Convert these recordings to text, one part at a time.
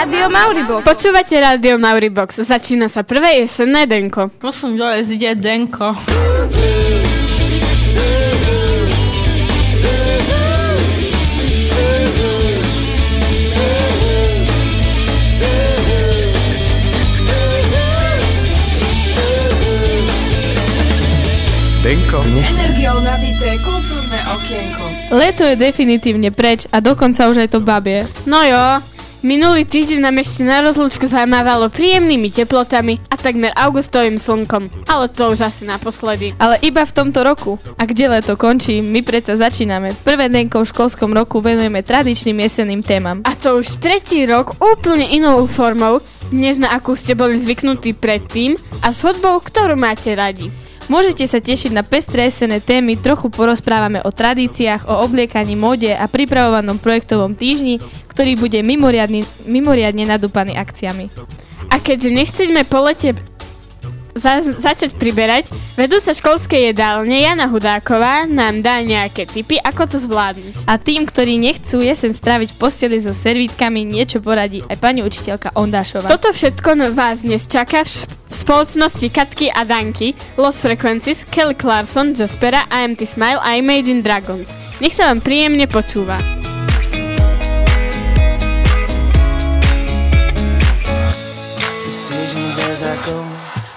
Rádio Mauribox. Počúvate Rádio Mauribox. Začína sa prvé jesenné denko. Prosím, dole zide denko. Denko. Energiou nabité kultúrne okienko. Leto je definitívne preč a dokonca už aj to babie. No jo, minulý týždeň nám ešte na rozlúčku zamávalo príjemnými teplotami a takmer augustovým slnkom. Ale to už asi naposledy. Ale iba v tomto roku. A kde leto končí, my predsa začíname. Prvé denko v školskom roku venujeme tradičným jesenným témam. A to už tretí rok úplne inou formou, než na akú ste boli zvyknutí predtým a s hudbou, ktorú máte radi. Môžete sa tešiť na pestré jesenné témy, trochu porozprávame o tradíciách, o obliekaní, móde a pripravovanom projektovom týždni, ktorý bude mimoriadne nadúpaný akciami. A keďže nechceme po lete začať priberať, vedúca školskej jedálne Jana Hudáková nám dá nejaké tipy, ako to zvládnuť. A tým, ktorí nechcú jesen stráviť v posteli so servítkami, niečo poradí aj pani učiteľka Ondášová. Toto všetko vás dnes čaká v spoločnosti Katky a Danky, Lost Frequencies, Kelly Clarkson, Jaspera, IMT Smile a Imagine Dragons. Nech sa vám príjemne počúva. Decisions as I go,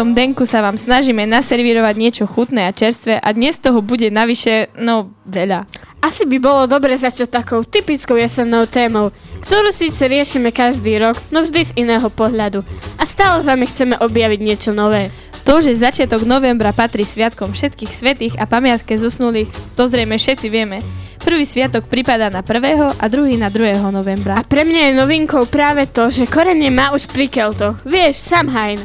V denku sa vám snažíme naservírovať niečo chutné a čerstvé a dnes toho bude navyše, veľa. Asi by bolo dobre začať takou typickou jesennou témou, ktorú síce riešime každý rok, no vždy z iného pohľadu. A stále vám chceme objaviť niečo nové. To, že začiatok novembra patrí sviatkom všetkých svätých a pamiatke zosnulých, to zrejme všetci vieme. Prvý sviatok pripadá na 1. a druhý na 2. novembra. A pre mňa je novinkou práve to, že korene má už pri Keltoch. Vieš, Samhain.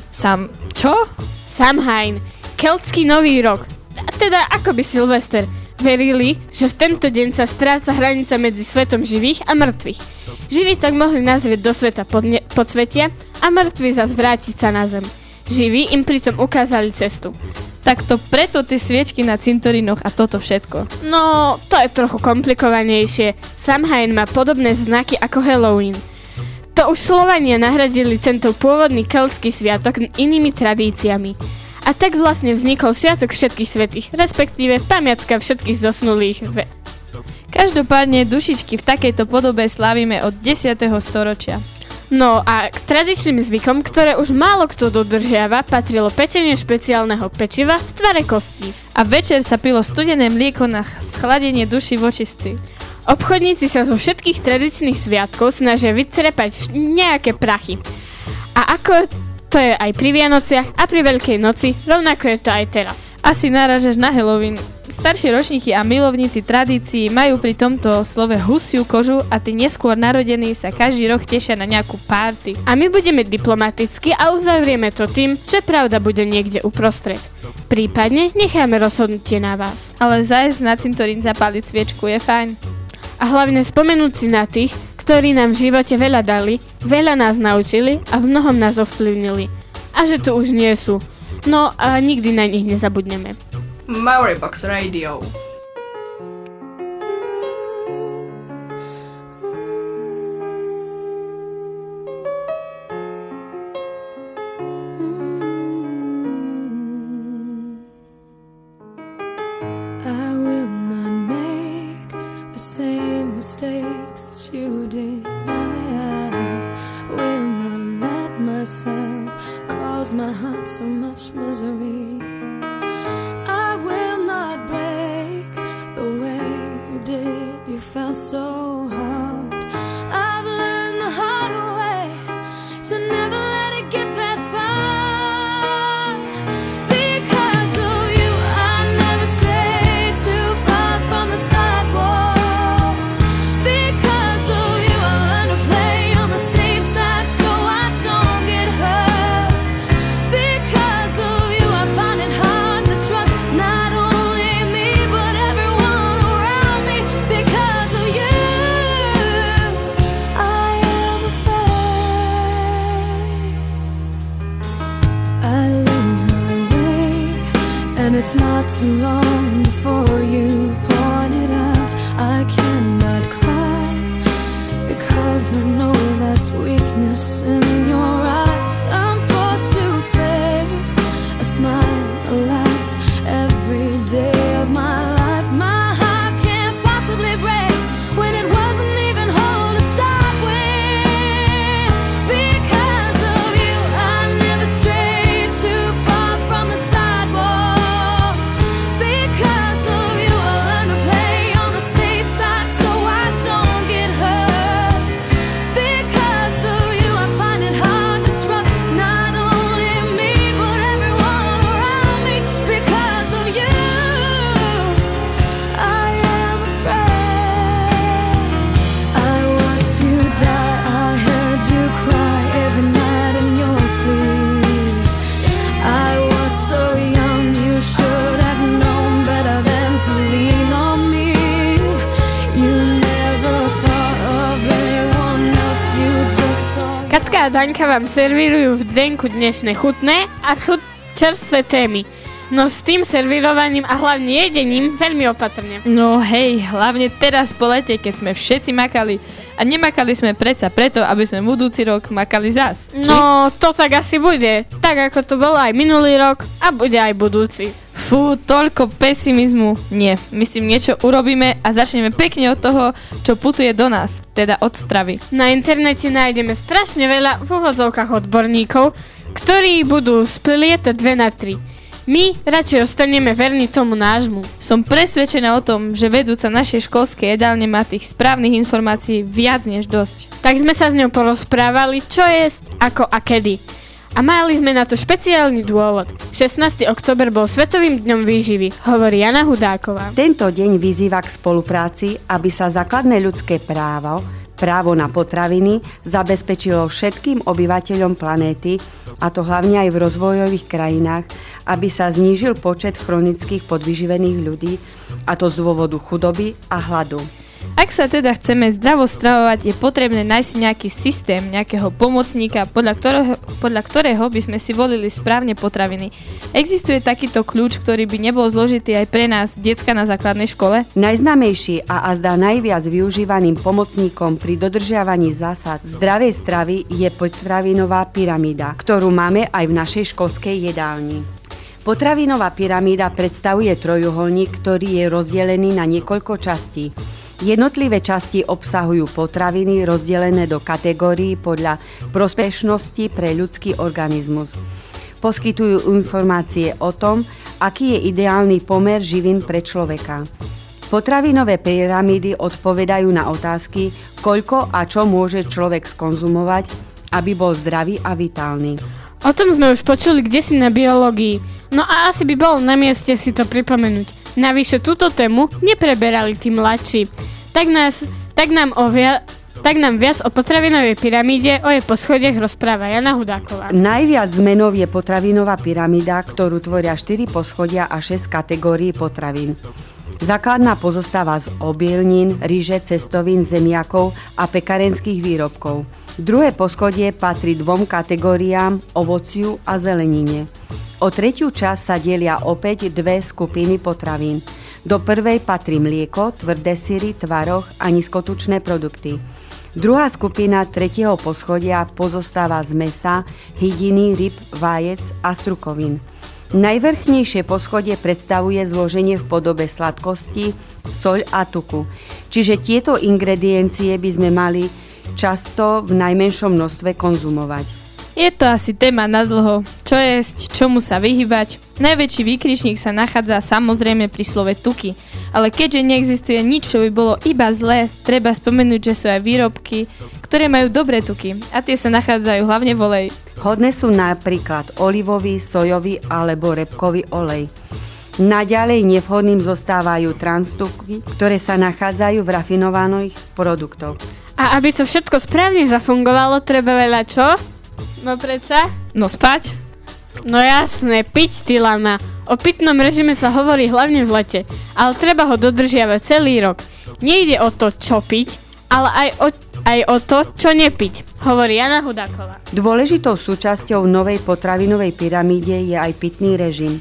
Čo? Samhain. Keltský nový rok. A teda akoby Silvester. Verili, že v tento deň sa stráca hranica medzi svetom živých a mŕtvych. Živí tak mohli nazrieť do sveta podsvetia a mŕtvi zas vrátiť sa na zem. Živí im pritom ukázali cestu. Takto preto tie sviečky na cintorinoch a toto všetko. No, to je trochu komplikovanejšie. Samhain má podobné znaky ako Halloween. To už Slovania nahradili tento pôvodný keltský sviatok inými tradíciami. A tak vlastne vznikol Sviatok všetkých svätých, respektíve pamiatka všetkých zosnulých. Každopádne dušičky v takejto podobe slávime od 10. storočia. No a k tradičným zvykom, ktoré už málo kto dodržiava, patrilo pečenie špeciálneho pečiva v tvare kostí. A večer sa pilo studené mlieko na schladenie duši v očistci. Obchodníci sa zo všetkých tradičných sviatkov snažia vytrepať nejaké prachy. A ako to je aj pri Vianociach a pri Veľkej noci, rovnako je to aj teraz. Asi narážaš na Halloween. Starší ročníky a milovníci tradícií majú pri tomto slove husiu kožu a tí neskôr narodení sa každý rok tešia na nejakú party. A my budeme diplomaticky a uzavrieme to tým, že pravda bude niekde uprostred. Prípadne necháme rozhodnutie na vás. Ale zájsť na cintorín zapáliť sviečku je fajn. A hlavne spomenúť si na tých, ktorí nám v živote veľa dali, veľa nás naučili a v mnohom nás ovplyvnili. A že tu už nie sú. No a nikdy na nich nezabudneme. Mauribox Radio. comparison caused my heart so much misery. I will not break the way you did. You felt so hard. I've learned the hard way to never let it get that far. Not too long before you pointed out I cannot cry, because I know that's weakness in your eyes. I'm forced to fake a smile, a laugh every day of my life. Katka a Danka vám servírujú v denku dnešné chutné a čerstvé témy. No s tým servírovaním a hlavne jedením veľmi opatrne. No hej, hlavne teraz po lete, keď sme všetci makali. A nemakali sme predsa preto, aby sme budúci rok makali zas. Či? No to tak asi bude. Tak ako to bolo aj minulý rok a bude aj budúci. Fú, toľko pesimizmu. Nie, my si niečo urobíme a začneme pekne od toho, čo putuje do nás, teda od stravy. Na internete nájdeme strašne veľa v uvozovkách odborníkov, ktorí budú splietať 2-3. My radšej ostaneme verní tomu nášmu. Som presvedčená o tom, že vedúca našej školskej jedálne má tých správnych informácií viac než dosť. Tak sme sa s ňou porozprávali, čo jesť, ako a kedy. A mali sme na to špeciálny dôvod. 16. október bol Svetovým dňom výživy, hovorí Jana Hudáková. Tento deň vyzýva k spolupráci, aby sa základné ľudské právo na potraviny zabezpečilo všetkým obyvateľom planéty, a to hlavne aj v rozvojových krajinách, aby sa znížil počet chronických podvyživených ľudí, a to z dôvodu chudoby a hladu. Ak sa teda chceme zdravo stravovať, je potrebné nájsť nejaký systém, nejakého pomocníka, podľa ktorého by sme si volili správne potraviny. Existuje takýto kľúč, ktorý by nebol zložitý aj pre nás, decka na základnej škole? Najznámejší a azda najviac využívaným pomocníkom pri dodržiavaní zásad zdravej stravy je potravinová pyramída, ktorú máme aj v našej školskej jedálni. Potravinová pyramída predstavuje trojuholník, ktorý je rozdelený na niekoľko častí. Jednotlivé časti obsahujú potraviny rozdelené do kategórií podľa prospešnosti pre ľudský organizmus. Poskytujú informácie o tom, aký je ideálny pomer živín pre človeka. Potravinové pyramídy odpovedajú na otázky, koľko a čo môže človek skonzumovať, aby bol zdravý a vitálny. O tom sme už počuli kdesi na biológii, no a asi by bolo na mieste si to pripomenúť. Navyše túto tému nepreberali tí mladší. Tak nám viac o potravinovej pyramíde, o jej poschodiach rozpráva Jana Hudáková. Najviac zmenov je potravinová pyramída, ktorú tvoria 4 poschodia a 6 kategórií potravín. Základná pozostáva z obilnín, ryže, cestovín, zemiakov a pekarenských výrobkov. Druhé poschodie patrí 2 kategóriám, ovociu a zelenine. O tretiu časť sa delia opäť 2 skupiny potravín. Do prvej patrí mlieko, tvrdé syry, tvaroh a nízkotučné produkty. Druhá skupina tretieho poschodia pozostáva z mäsa, hydiny, ryb, vajec a strukovín. Najvrchnejšie poschodie predstavuje zloženie v podobe sladkosti, soľ a tuku. Čiže tieto ingrediencie by sme mali často v najmenšom množstve konzumovať. Je to asi téma na dlho. Čo jesť, čomu sa vyhýbať? Najväčší výkričník sa nachádza samozrejme pri slove tuky. Ale keďže neexistuje nič, čo by bolo iba zlé, treba spomenúť, že sú aj výrobky, ktoré majú dobré tuky. A tie sa nachádzajú hlavne v oleji. Hodné sú napríklad olivový, sojový alebo repkový olej. Naďalej nevhodným zostávajú transtuky, ktoré sa nachádzajú v rafinovaných produktoch. A aby to všetko správne zafungovalo, treba veľa čo? No predsa? No spať. No jasné, piť ty lama. O pitnom režime sa hovorí hlavne v lete, ale treba ho dodržiavať celý rok. Nejde o to, čo piť, ale aj o to, čo nepiť, hovorí Jana Hudáková. Dôležitou súčasťou novej potravinovej pyramíde je aj pitný režim.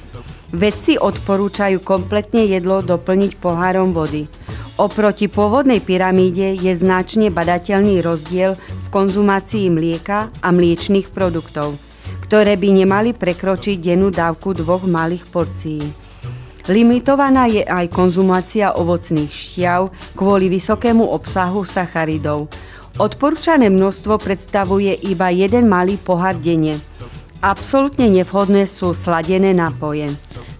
Vedci odporúčajú kompletne jedlo doplniť pohárom vody. Oproti pôvodnej pyramíde je značne badateľný rozdiel v konzumácii mlieka a mliečnych produktov, ktoré by nemali prekročiť dennú dávku 2 malých porcií. Limitovaná je aj konzumácia ovocných šťav kvôli vysokému obsahu sacharidov. Odporúčané množstvo predstavuje iba 1 malý pohár denne. Absolútne nevhodné sú sladené nápoje.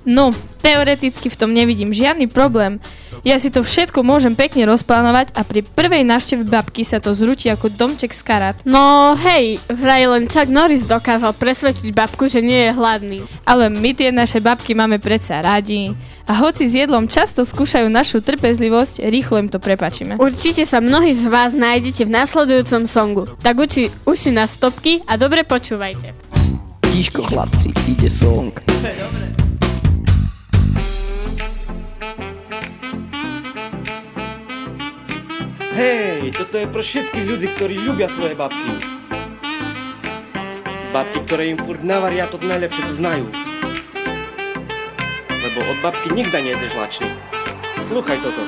No, teoreticky v tom nevidím žiadny problém. Ja si to všetko môžem pekne rozplánovať a pri prvej návšteve babky sa to zrúti ako domček z karát. No hej, vraj len Chuck Norris dokázal presvedčiť babku, že nie je hladný. Ale my tie naše babky máme predsa radi. A hoci s jedlom často skúšajú našu trpezlivosť, rýchlo im to prepáčime. Určite sa mnohí z vás nájdete v nasledujúcom songu. Tak uši na stopky a dobre počúvajte. Tíško chlapci, ide song. Dobre. Hej, toto je pre všetkých ľudí, ktorí ľubia svoje babky. Babky, ktoré im furt navaria to najlepšie, co znajú. Lebo od babky nikda nie jedeš lačný. Sluchaj toto.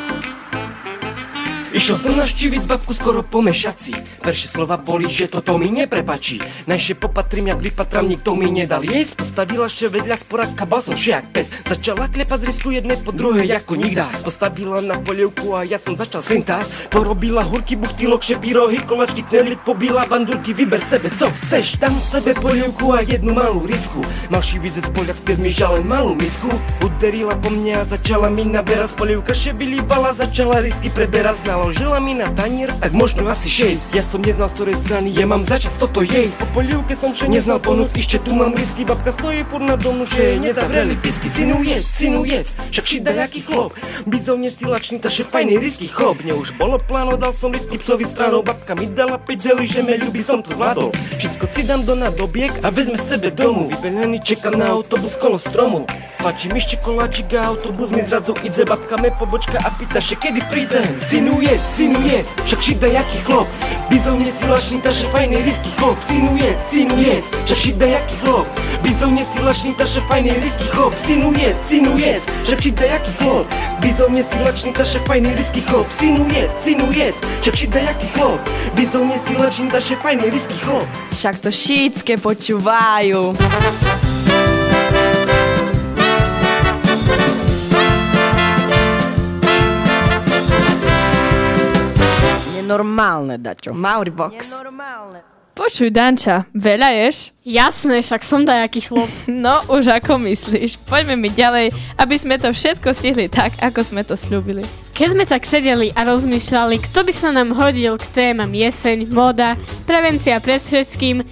Išiel som navštíviť babku skoro po mešaci. Peršie slova boli, že toto mi neprepačí. Najšie popatrím, jak vypatrám, nikto mi nedal jesť. Postavila še vedľa spora kabasov, že jak pes. Začala klepať z risku jedné po druhé, jako nikda. Postavila na polievku a ja som začal slintas. Porobila hurky, buchty, lokše, pyrohy, kolačky, knedlik, pobila bandurky. Vyber sebe, co chceš. Dám sebe polievku a jednu malú risku. Malší víze z poliac, keď mi žal len malú misku. Uderila po mne a začala mi naberať. Polievka še vylívala, začala risky preberať. Naložila mi na tanier, tak možno asi 6. Ja som neznal, z ktorej strany ja mám začas toto jesť. Po polievke som še neznal ponúť, ešte tu mám risky. Babka stojí furt na domu, že jej nezavreli pisky. Synu jedz, však šida jaký chlop. Bizovne silačný, taše fajný risky chop. Mne už bolo pláno, dal som risky psovi stranou. Babka mi dala 5 eur, že me ľubí, som to zvládol. Všetko si dám do nadobiek a vezme sebe domu. Vybelený čekam na autobus kolo stromu. Pačím ešte koláčik a autobus mi zrazu ide. Babka me pobočka a pýta še kedy príde. Synu jedz, však šida jaký chlop. Bizovne silačný, taše fajný risky chop. Synu jedz, však šida jaký chlop. Bizovne silačný, taše fajný risky chop. Synu jedz, však šida jaký chlop. Bizovne silačný, taše fajný risky chop. Synu jedz, však šida jaký chlop. Bizovne silačný, taše fajný risky chop. Však to šítske počúvajú. Normálne, Dačo. Mauribox. Nenormálne. Počuj, Danča, veľa ješ? Jasné, však som dajaký chlop. No, už ako myslíš. Poďme mi ďalej, aby sme to všetko stihli tak, ako sme to sľúbili. Keď sme tak sedeli a rozmýšľali, kto by sa nám hodil k témam jeseň, móda, prevencia pred všetkým,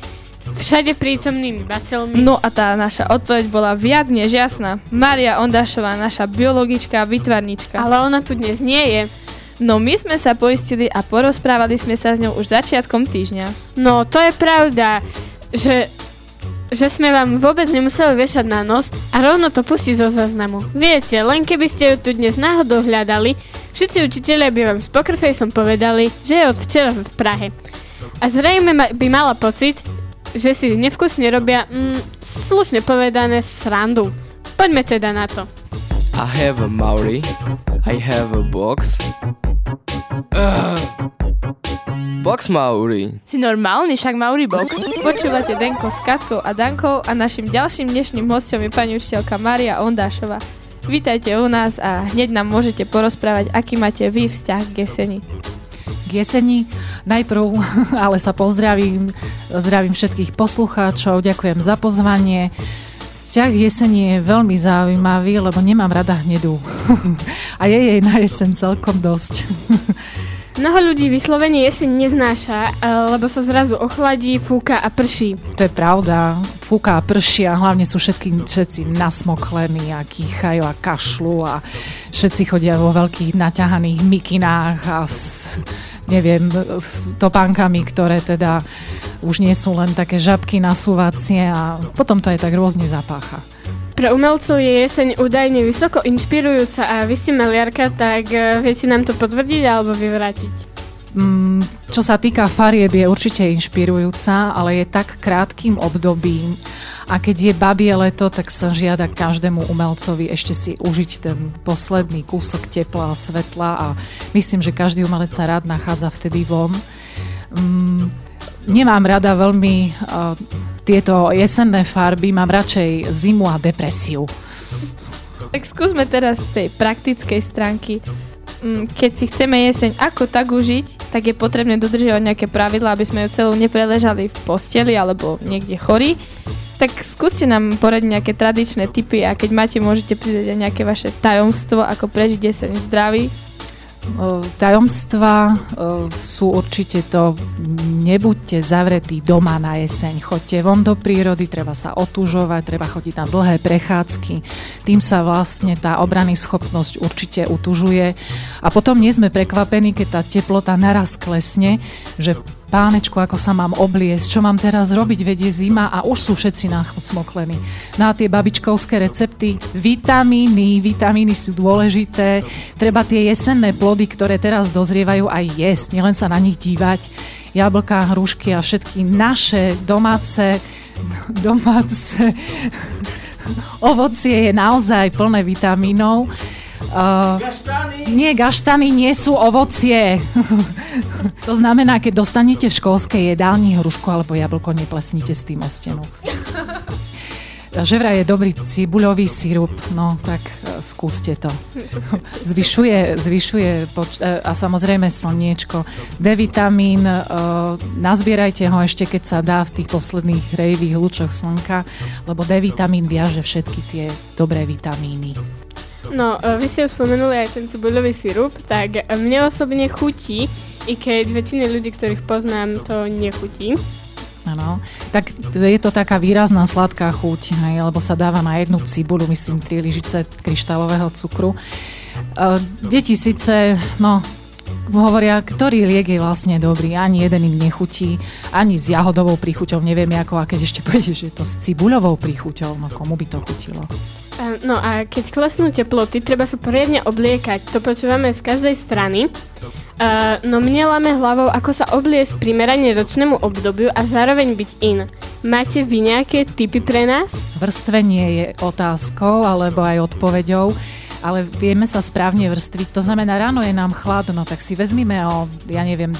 všade prítomnými bacelmi. No a tá naša odpoveď bola viac než jasná. Mária Ondášová, naša biologička a vytvarnička. Ale ona tu dnes nie je. No my sme sa poistili a porozprávali sme sa s ňou už začiatkom týždňa. No to je pravda, že sme vám vôbec nemuseli vešať na nos a rovno to pustiť zo záznamu. Viete, len keby ste ju tu dnes náhodou hľadali, všetci učitelia by vám s pokerfejsom povedali, že je od včera v Prahe. A zrejme by mala pocit, že si nevkusne robia, slušne povedané, srandu. Poďme teda na to. I have a Maori, I have a box. Box Maori. Si normálny, však Mauribox. Počúvate Denko s Katkou a Dankou a našim ďalším dnešným hosťom je pani učiteľka Mária Ondášová. Vítajte u nás a hneď nám môžete porozprávať, aký máte vy vzťah k jeseni. K k jeseni. Najprv ale sa pozdravím, zdravím všetkých poslucháčov, ďakujem za pozvanie. Vzťah jeseni je veľmi zaujímavý, lebo nemám rada hnedú. A je jej na jesen celkom dosť. Mnoho ľudí vyslovene jeseň neznáša, lebo sa zrazu ochladí, fúka a prší. To je pravda. Fúka a prší a hlavne sú všetci nasmoklení a kýchajú a kašľú a všetci chodia vo veľkých naťahaných mikinách a s topánkami, ktoré teda už nie sú len také žabky nasúvacie a potom to aj tak rôzne zapácha. Pre umelcov je jeseň údajne vysoko inšpirujúca a vy ste meliarka, tak viete nám to potvrdiť alebo vyvrátiť? Čo sa týka farieb, je určite inšpirujúca, ale je tak krátkým obdobím a keď je babie leto, tak sa žiada každému umelcovi ešte si užiť ten posledný kúsok tepla a svetla a myslím, že každý umelec sa rád nachádza vtedy von. Nemám rada veľmi tieto jesenné farby, mám radšej zimu a depresiu. Tak skúsme teraz z tej praktickej stránky. Keď si chceme jeseň ako tak užiť, tak je potrebné dodržiavať nejaké pravidlá, aby sme ju celú nepreležali v posteli alebo niekde chorí. Tak skúste nám poradiť nejaké tradičné tipy a keď máte, môžete pridať aj nejaké vaše tajomstvo, ako prežiť jeseň zdravý. Tajomstva sú určite to, nebuďte zavretí doma na jeseň, choďte von do prírody, treba sa otužovať, treba chodiť na dlhé prechádzky, tým sa vlastne tá obranyschopnosť určite utužuje a potom nie sme prekvapení, keď tá teplota naraz klesne, že pánečku, ako sa mám obliecť, čo mám teraz robiť, veď je zima a už sú všetci nasmoklení. Na tie babičkovské recepty, vitamíny sú dôležité, treba tie jesenné plody, ktoré teraz dozrievajú, aj jesť, nielen sa na nich dívať. Jablká, hrušky a všetky naše domáce ovocie je naozaj plné vitamínov. Gaštany nie sú ovocie. To znamená, keď dostanete v školskej jedálni hrušku alebo jablko, neplesnite s tým o stenu. Že vraj je dobrý cibuľový sirup, no tak skúste to. Zvyšuje, a samozrejme slniečko. D-vitamín, nazbierajte ho ešte, keď sa dá v tých posledných rejvých lúčoch slnka, lebo D-vitamín viaže všetky tie dobré vitamíny. No, vy ste už spomenuli aj ten cibuľový sirup, tak mne osobne chutí, i keď väčšine ľudí, ktorých poznám, to nechutí. Áno, tak je to taká výrazná sladká chuť, hej, lebo sa dáva na jednu cibuľu, myslím, 3 lyžice kryštálového cukru. Deti síce, hovoria, ktorý liek je vlastne dobrý, ani jeden im nechutí, ani s jahodovou príchuťou, neviem ako, a keď ešte povedeš, že je to s cibuľovou príchuťou, komu by to chutilo? No a keď klesnú teploty, treba sa poriadne obliekať, to počúvame z každej strany, no mne lame hlavou, ako sa obliecť primerane ročnému obdobiu a zároveň byť in. Máte vy nejaké tipy pre nás? Vrstvenie je otázkou alebo aj odpoveďou. Ale vieme sa správne vrstviť. To znamená, ráno je nám chladno, tak si vezmime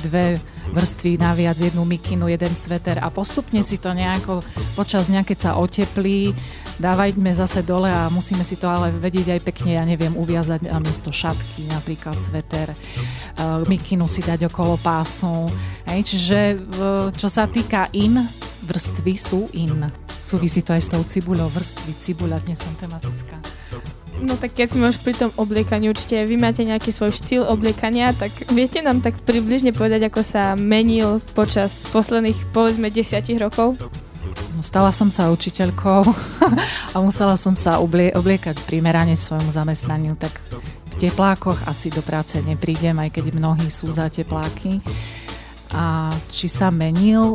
dve vrstvy naviac, jednu mikinu, jeden sveter a postupne si to nejako počas dňa, keď sa oteplí, dávajme zase dole a musíme si to ale vedieť aj pekne, uviazať na miesto šatky, napríklad sveter, mikinu si dať okolo pásu. Hej, čiže čo sa týka in, vrstvy sú in. Súvisí to aj s tou cibuľou, vrstvy, cibuľa, dnes som tematická. No tak keď sme už pri tom obliekaniu, určite vy máte nejaký svoj štýl obliekania, tak viete nám tak približne povedať, ako sa menil počas posledných, povedzme, 10 rokov? Stala som sa učiteľkou a musela som sa obliekať primerane svojmu zamestnaniu, tak v teplákoch asi do práce neprídem, aj keď mnohí sú za tepláky. A či sa menil...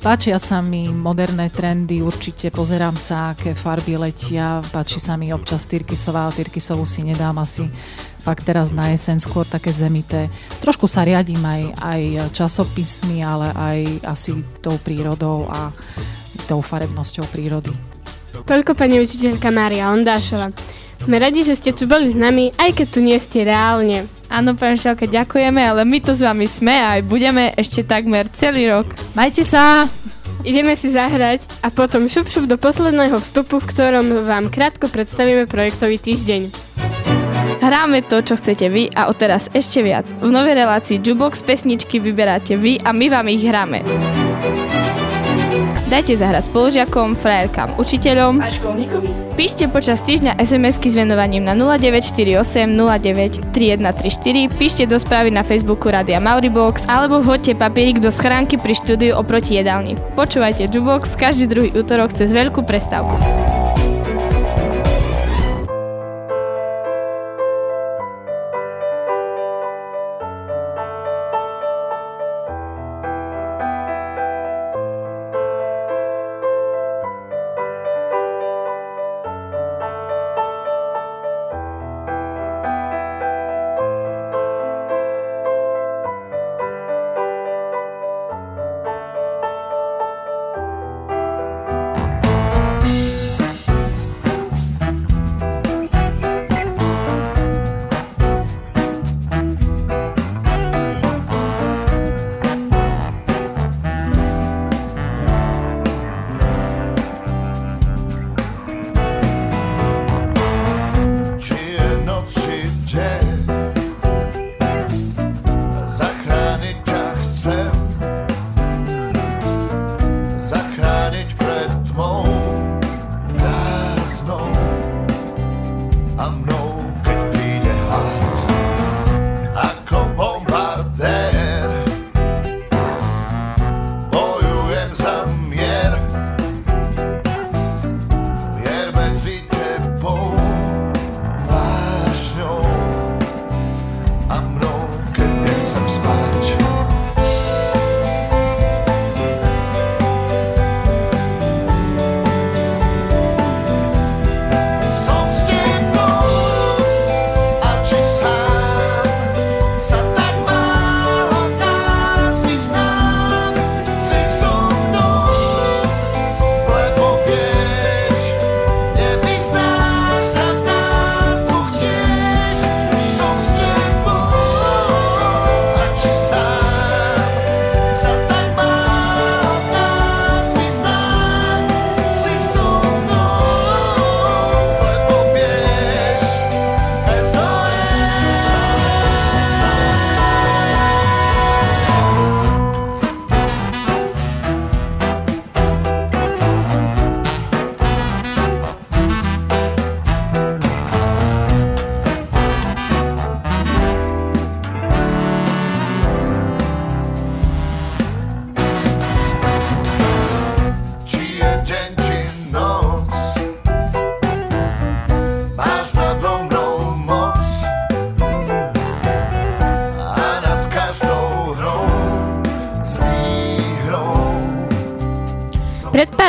Páčia sa mi moderné trendy, určite pozerám sa, aké farby letia, páči sa mi občas tyrkysová, tyrkysovú si nedám asi fakt teraz na jeseň, skôr také zemité. Trošku sa riadím aj časopismi, ale aj asi tou prírodou a tou farebnosťou prírody. Toľko pani učiteľka Mária Ondášová. Sme radi, že ste tu boli s nami, aj keď tu nie ste reálne. Áno, pani učiteľka, ďakujeme, ale my tu s vami sme a aj budeme ešte takmer celý rok. Majte sa! Ideme si zahrať a potom šup do posledného vstupu, v ktorom vám krátko predstavíme projektový týždeň. Hráme to, čo chcete vy a odteraz ešte viac. V novej relácii Jubox pesničky vyberáte vy a my vám ich hráme. Dajte zahrať spolužiakom, frajerkám, učiteľom a školníkom. Píšte počas týždňa SMS-ky s venovaním na 0948 09 3134, píšte do správy na Facebooku Rádia Mauribox alebo vhoďte papierik do schránky pri štúdiu oproti jedálni. Počúvajte Jubox každý druhý utorok cez veľkú prestávku.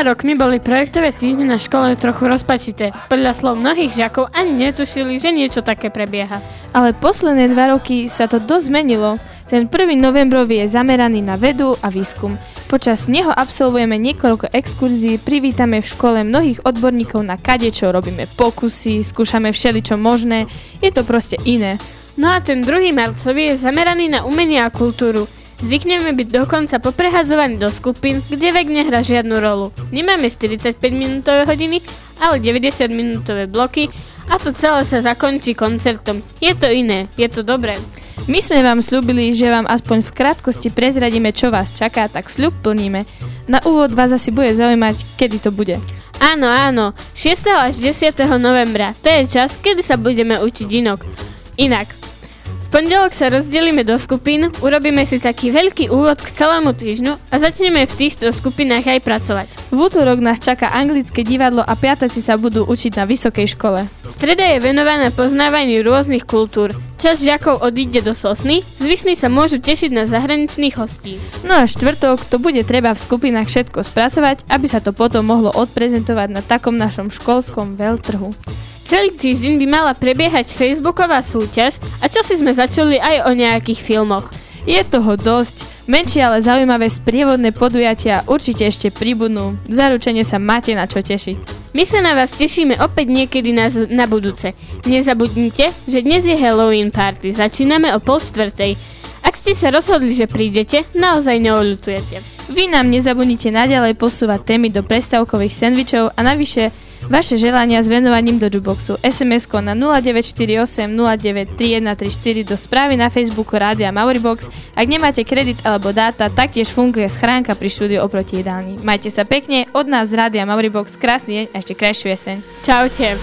Rokmi boli projektové týždne na škole trochu rozpačité. Podľa slov mnohých žiakov ani netušili, že niečo také prebieha. Ale posledné 2 roky sa to dosť zmenilo. Ten 1. novembrový je zameraný na vedu a výskum. Počas neho absolvujeme niekoľko exkurzií, privítame v škole mnohých odborníkov na kadečo, robíme pokusy, skúšame všeličo možné, je to proste iné. No a ten 2. marcový je zameraný na umenie a kultúru. Zvykneme byť dokonca poprehadzovaní do skupín, kde vek nehrá žiadnu rolu. Nemáme 45-minútové hodiny, ale 90-minútové bloky a to celé sa zakončí koncertom. Je to iné, je to dobré. My sme vám sľúbili, že vám aspoň v krátkosti prezradíme, čo vás čaká, tak sľub plníme. Na úvod vás asi bude zaujímať, kedy to bude. Áno, áno, 6. až 10. novembra, to je čas, kedy sa budeme učiť inak. V pondelok sa rozdelíme do skupín, urobíme si taký veľký úvod k celému týždňu a začneme v týchto skupinách aj pracovať. V útorok nás čaká anglické divadlo a piataci sa budú učiť na vysokej škole. Streda je venovaná poznávaniu rôznych kultúr. Časť žiakov odíde do Sosny, zvyšní sa môžu tešiť na zahraničných hostí. No a štvrtok to bude treba v skupinách všetko spracovať, aby sa to potom mohlo odprezentovať na takom našom školskom veľtrhu. Celý týždeň by mala prebiehať Facebooková súťaž a čo si sme začuli aj o nejakých filmoch. Je toho dosť, menšie, ale zaujímavé sprievodné podujatia určite ešte pribudnú, zaručene sa máte na čo tešiť. My sa na vás tešíme opäť niekedy na budúce. Nezabudnite, že dnes je Halloween party, začíname o 3:30. Ak ste sa rozhodli, že prídete, naozaj neoľutujete. Vy nám nezabudnite naďalej posúvať témy do prestávkových sendvičov a navyše vaše želania s venovaním do Juboxu. SMS-ko na 0948 093134 do správy na Facebooku Rádia Mauribox. Ak nemáte kredit alebo dáta, taktiež funguje schránka pri štúdiu oproti jedálni. Majte sa pekne, od nás z Rádia Mauribox krásny deň a ešte krajšiu jeseň. Čaute.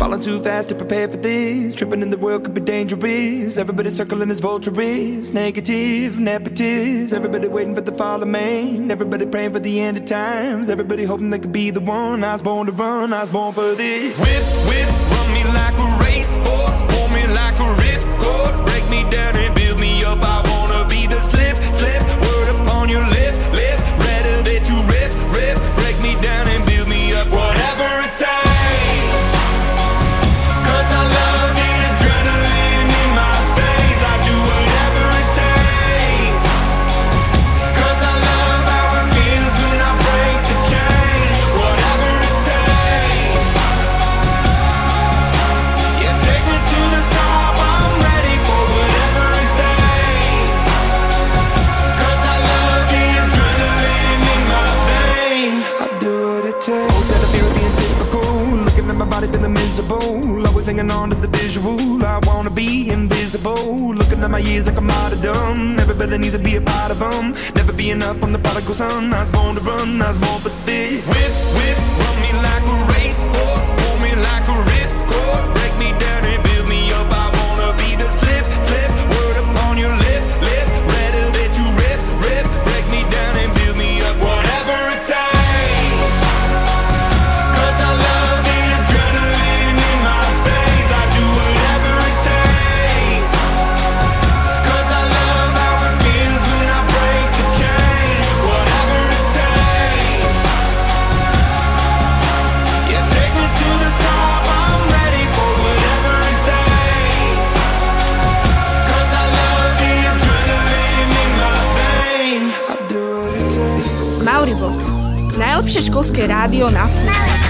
Falling too fast to prepare for this. Tripping in the world could be dangerous. Everybody circling as vultures. Negative, nepotist. Everybody waiting for the fall of man. Everybody praying for the end of times. Everybody hoping they could be the one. I was born to run, I was born for this. Whip, run me like a racehorse. Pull me like a ripcord. Break me down and build me up. I wanna be the slip. Word upon your lip. Rather that you rip. Break me down and build me up. Whatever it takes. Feeling miserable, always hanging on to the visual. I wanna be invisible. Looking at my years like I'm out of dumb. Everybody needs to be a part of them. Never be enough on the prodigal son. I was born to run, I was born for this. Whip, run me like a racehorse. Pull me like a ripcord. Break me down and build me up. I wanna be the slip. Word upon your lip. Rather that you rip. Break me down and build me up. Whatever it takes. Najlepšie školské rádio na svete.